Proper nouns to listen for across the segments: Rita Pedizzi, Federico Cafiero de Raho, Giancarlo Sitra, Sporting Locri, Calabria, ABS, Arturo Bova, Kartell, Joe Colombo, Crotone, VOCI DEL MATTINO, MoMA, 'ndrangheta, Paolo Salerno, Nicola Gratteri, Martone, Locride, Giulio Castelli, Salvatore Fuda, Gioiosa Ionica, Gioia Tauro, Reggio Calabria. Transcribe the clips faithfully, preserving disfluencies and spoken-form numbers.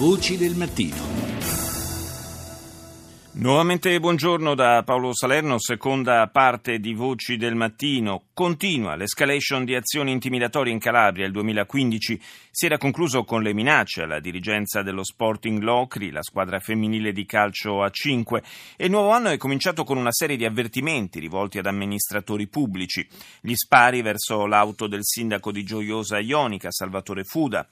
Voci del mattino. Nuovamente buongiorno da Paolo Salerno, seconda parte di Voci del Mattino. Continua l'escalation di azioni intimidatorie in Calabria. Il duemilaquindici si era concluso con le minacce alla dirigenza dello Sporting Locri, la squadra femminile di calcio a cinque, e il nuovo anno è cominciato con una serie di avvertimenti rivolti ad amministratori pubblici. Gli spari verso l'auto del sindaco di Gioiosa Ionica, Salvatore Fuda.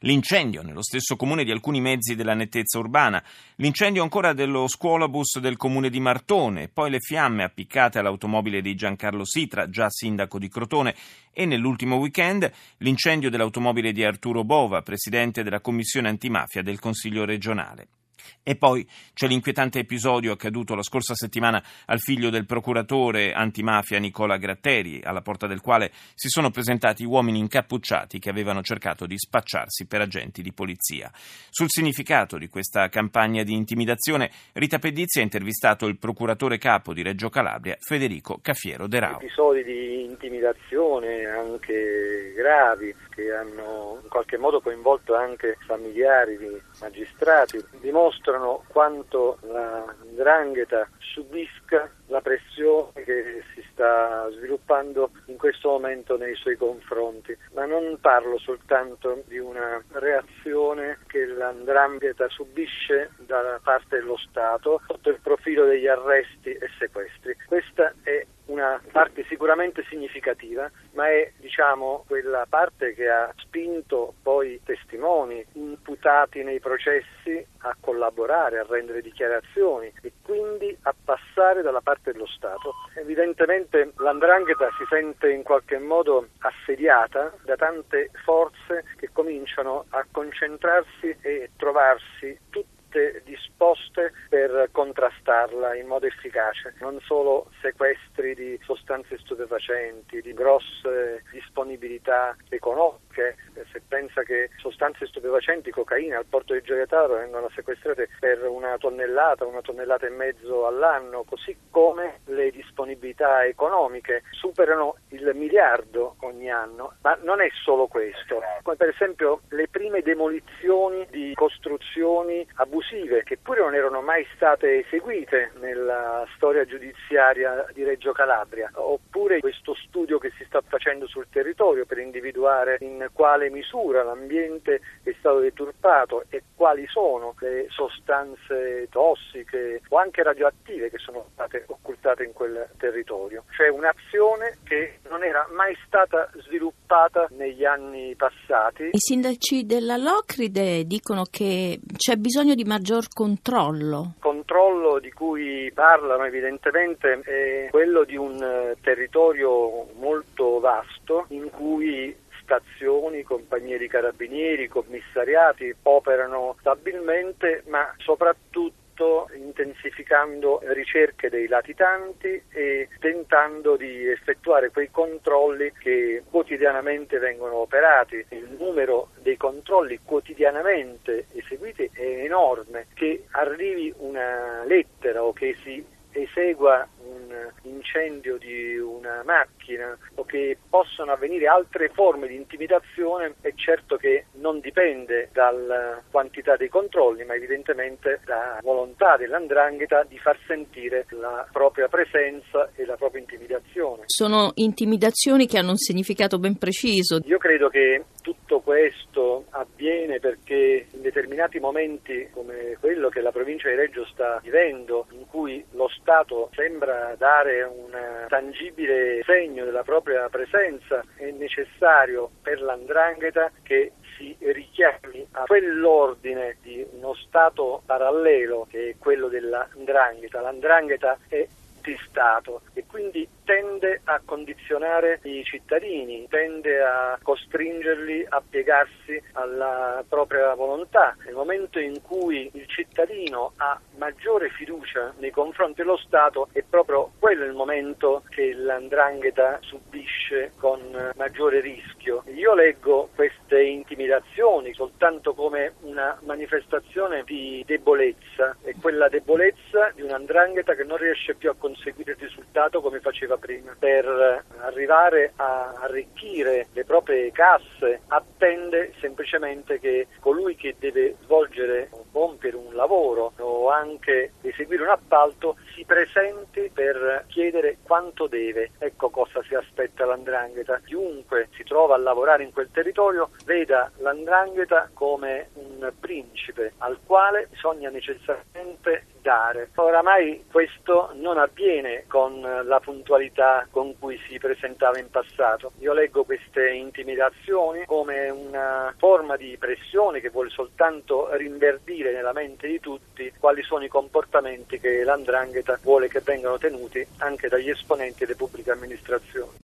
L'incendio nello stesso comune di alcuni mezzi della nettezza urbana, l'incendio ancora dello scuolabus del comune di Martone, poi le fiamme appiccate all'automobile di Giancarlo Sitra, già sindaco di Crotone, e nell'ultimo weekend l'incendio dell'automobile di Arturo Bova, presidente della commissione antimafia del Consiglio regionale. E poi c'è l'inquietante episodio accaduto la scorsa settimana al figlio del procuratore antimafia Nicola Gratteri, alla porta del quale si sono presentati uomini incappucciati che avevano cercato di spacciarsi per agenti di polizia. Sul significato di questa campagna di intimidazione, Rita Pedizzi ha intervistato il procuratore capo di Reggio Calabria, Federico Cafiero de Raho. Episodi di intimidazione anche gravi che hanno in qualche modo coinvolto anche familiari di magistrati dimostrano quanto la 'ndrangheta subisca la pressione che si sta sviluppando in questo momento nei suoi confronti, ma non parlo soltanto di una reazione che la 'ndrangheta subisce da parte dello Stato sotto il profilo degli arresti e sequestri. Questa è una parte sicuramente significativa, ma è diciamo quella parte che ha spinto poi testimoni imputati nei processi a collaborare, a rendere dichiarazioni e quindi a passare dalla parte dello Stato. Evidentemente la 'ndrangheta si sente in qualche modo assediata da tante forze che cominciano a concentrarsi e trovarsi tutti disposte per contrastarla in modo efficace, non solo sequestri di sostanze stupefacenti, di grosse disponibilità economiche. Se pensa che sostanze stupefacenti, cocaina, al porto di Gioia Tauro vengono sequestrate per una tonnellata, una tonnellata e mezzo all'anno, così come le disponibilità economiche superano il miliardo ogni anno, ma non è solo questo, come per esempio le prime demolizioni di costruzioni abusive che pure non erano mai state eseguite nella storia giudiziaria di Reggio Calabria, oppure questo studio che si sta facendo sul territorio per individuare in quale misura l'ambiente è stato deturpato e quali sono le sostanze tossiche o anche radioattive che sono state occultate in quel territorio. Cioè un'azione che non era mai stata sviluppata negli anni passati. I sindaci della Locride dicono che c'è bisogno di maggior controllo. Controllo di cui parlano evidentemente è quello di un territorio molto vasto in cui stazioni, compagnie di carabinieri, commissariati operano stabilmente, ma soprattutto intensificando ricerche dei latitanti e tentando di effettuare quei controlli che quotidianamente vengono operati. Il numero dei controlli quotidianamente eseguiti è enorme. Che arrivi una lettera o che si esegua un incendio di una macchina o che possono avvenire altre forme di intimidazione è certo che non dipende dalla quantità dei controlli, ma evidentemente dalla volontà della 'ndrangheta di far sentire la propria presenza e la propria intimidazione. Sono intimidazioni che hanno un significato ben preciso. Io credo che tutto questo avviene perché in determinati momenti come quello che la provincia di Reggio sta vivendo, in cui lo Stato sembra dare un tangibile segno della propria presenza, è necessario per la 'ndrangheta che si richiami a quell'ordine di uno Stato parallelo che è quello della 'ndrangheta. La 'ndrangheta è di Stato e quindi tende a condizionare i cittadini, tende a costringerli a piegarsi alla propria volontà. Nel momento in cui il cittadino ha maggiore fiducia nei confronti dello Stato, è proprio quello il momento che la 'ndrangheta subisce con maggiore rischio. Io leggo queste intimidazioni soltanto come una manifestazione di debolezza, e quella debolezza di una 'ndrangheta che non riesce più a controllare conseguire il risultato come faceva prima, per arrivare a arricchire le proprie casse, attende semplicemente che colui che deve svolgere o compiere un lavoro o anche eseguire un appalto si presenti per chiedere quanto deve. Ecco cosa si aspetta l'ndrangheta. Chiunque si trova a lavorare in quel territorio veda l'ndrangheta come un principe al quale bisogna necessariamente dare. Oramai questo non avviene con la puntualità con cui si presentava in passato. Io leggo queste intimidazioni come una forma di pressione che vuole soltanto rinverdire nella mente di tutti quali sono i comportamenti che l'ndrangheta vuole che vengano tenuti anche dagli esponenti delle pubbliche amministrazioni.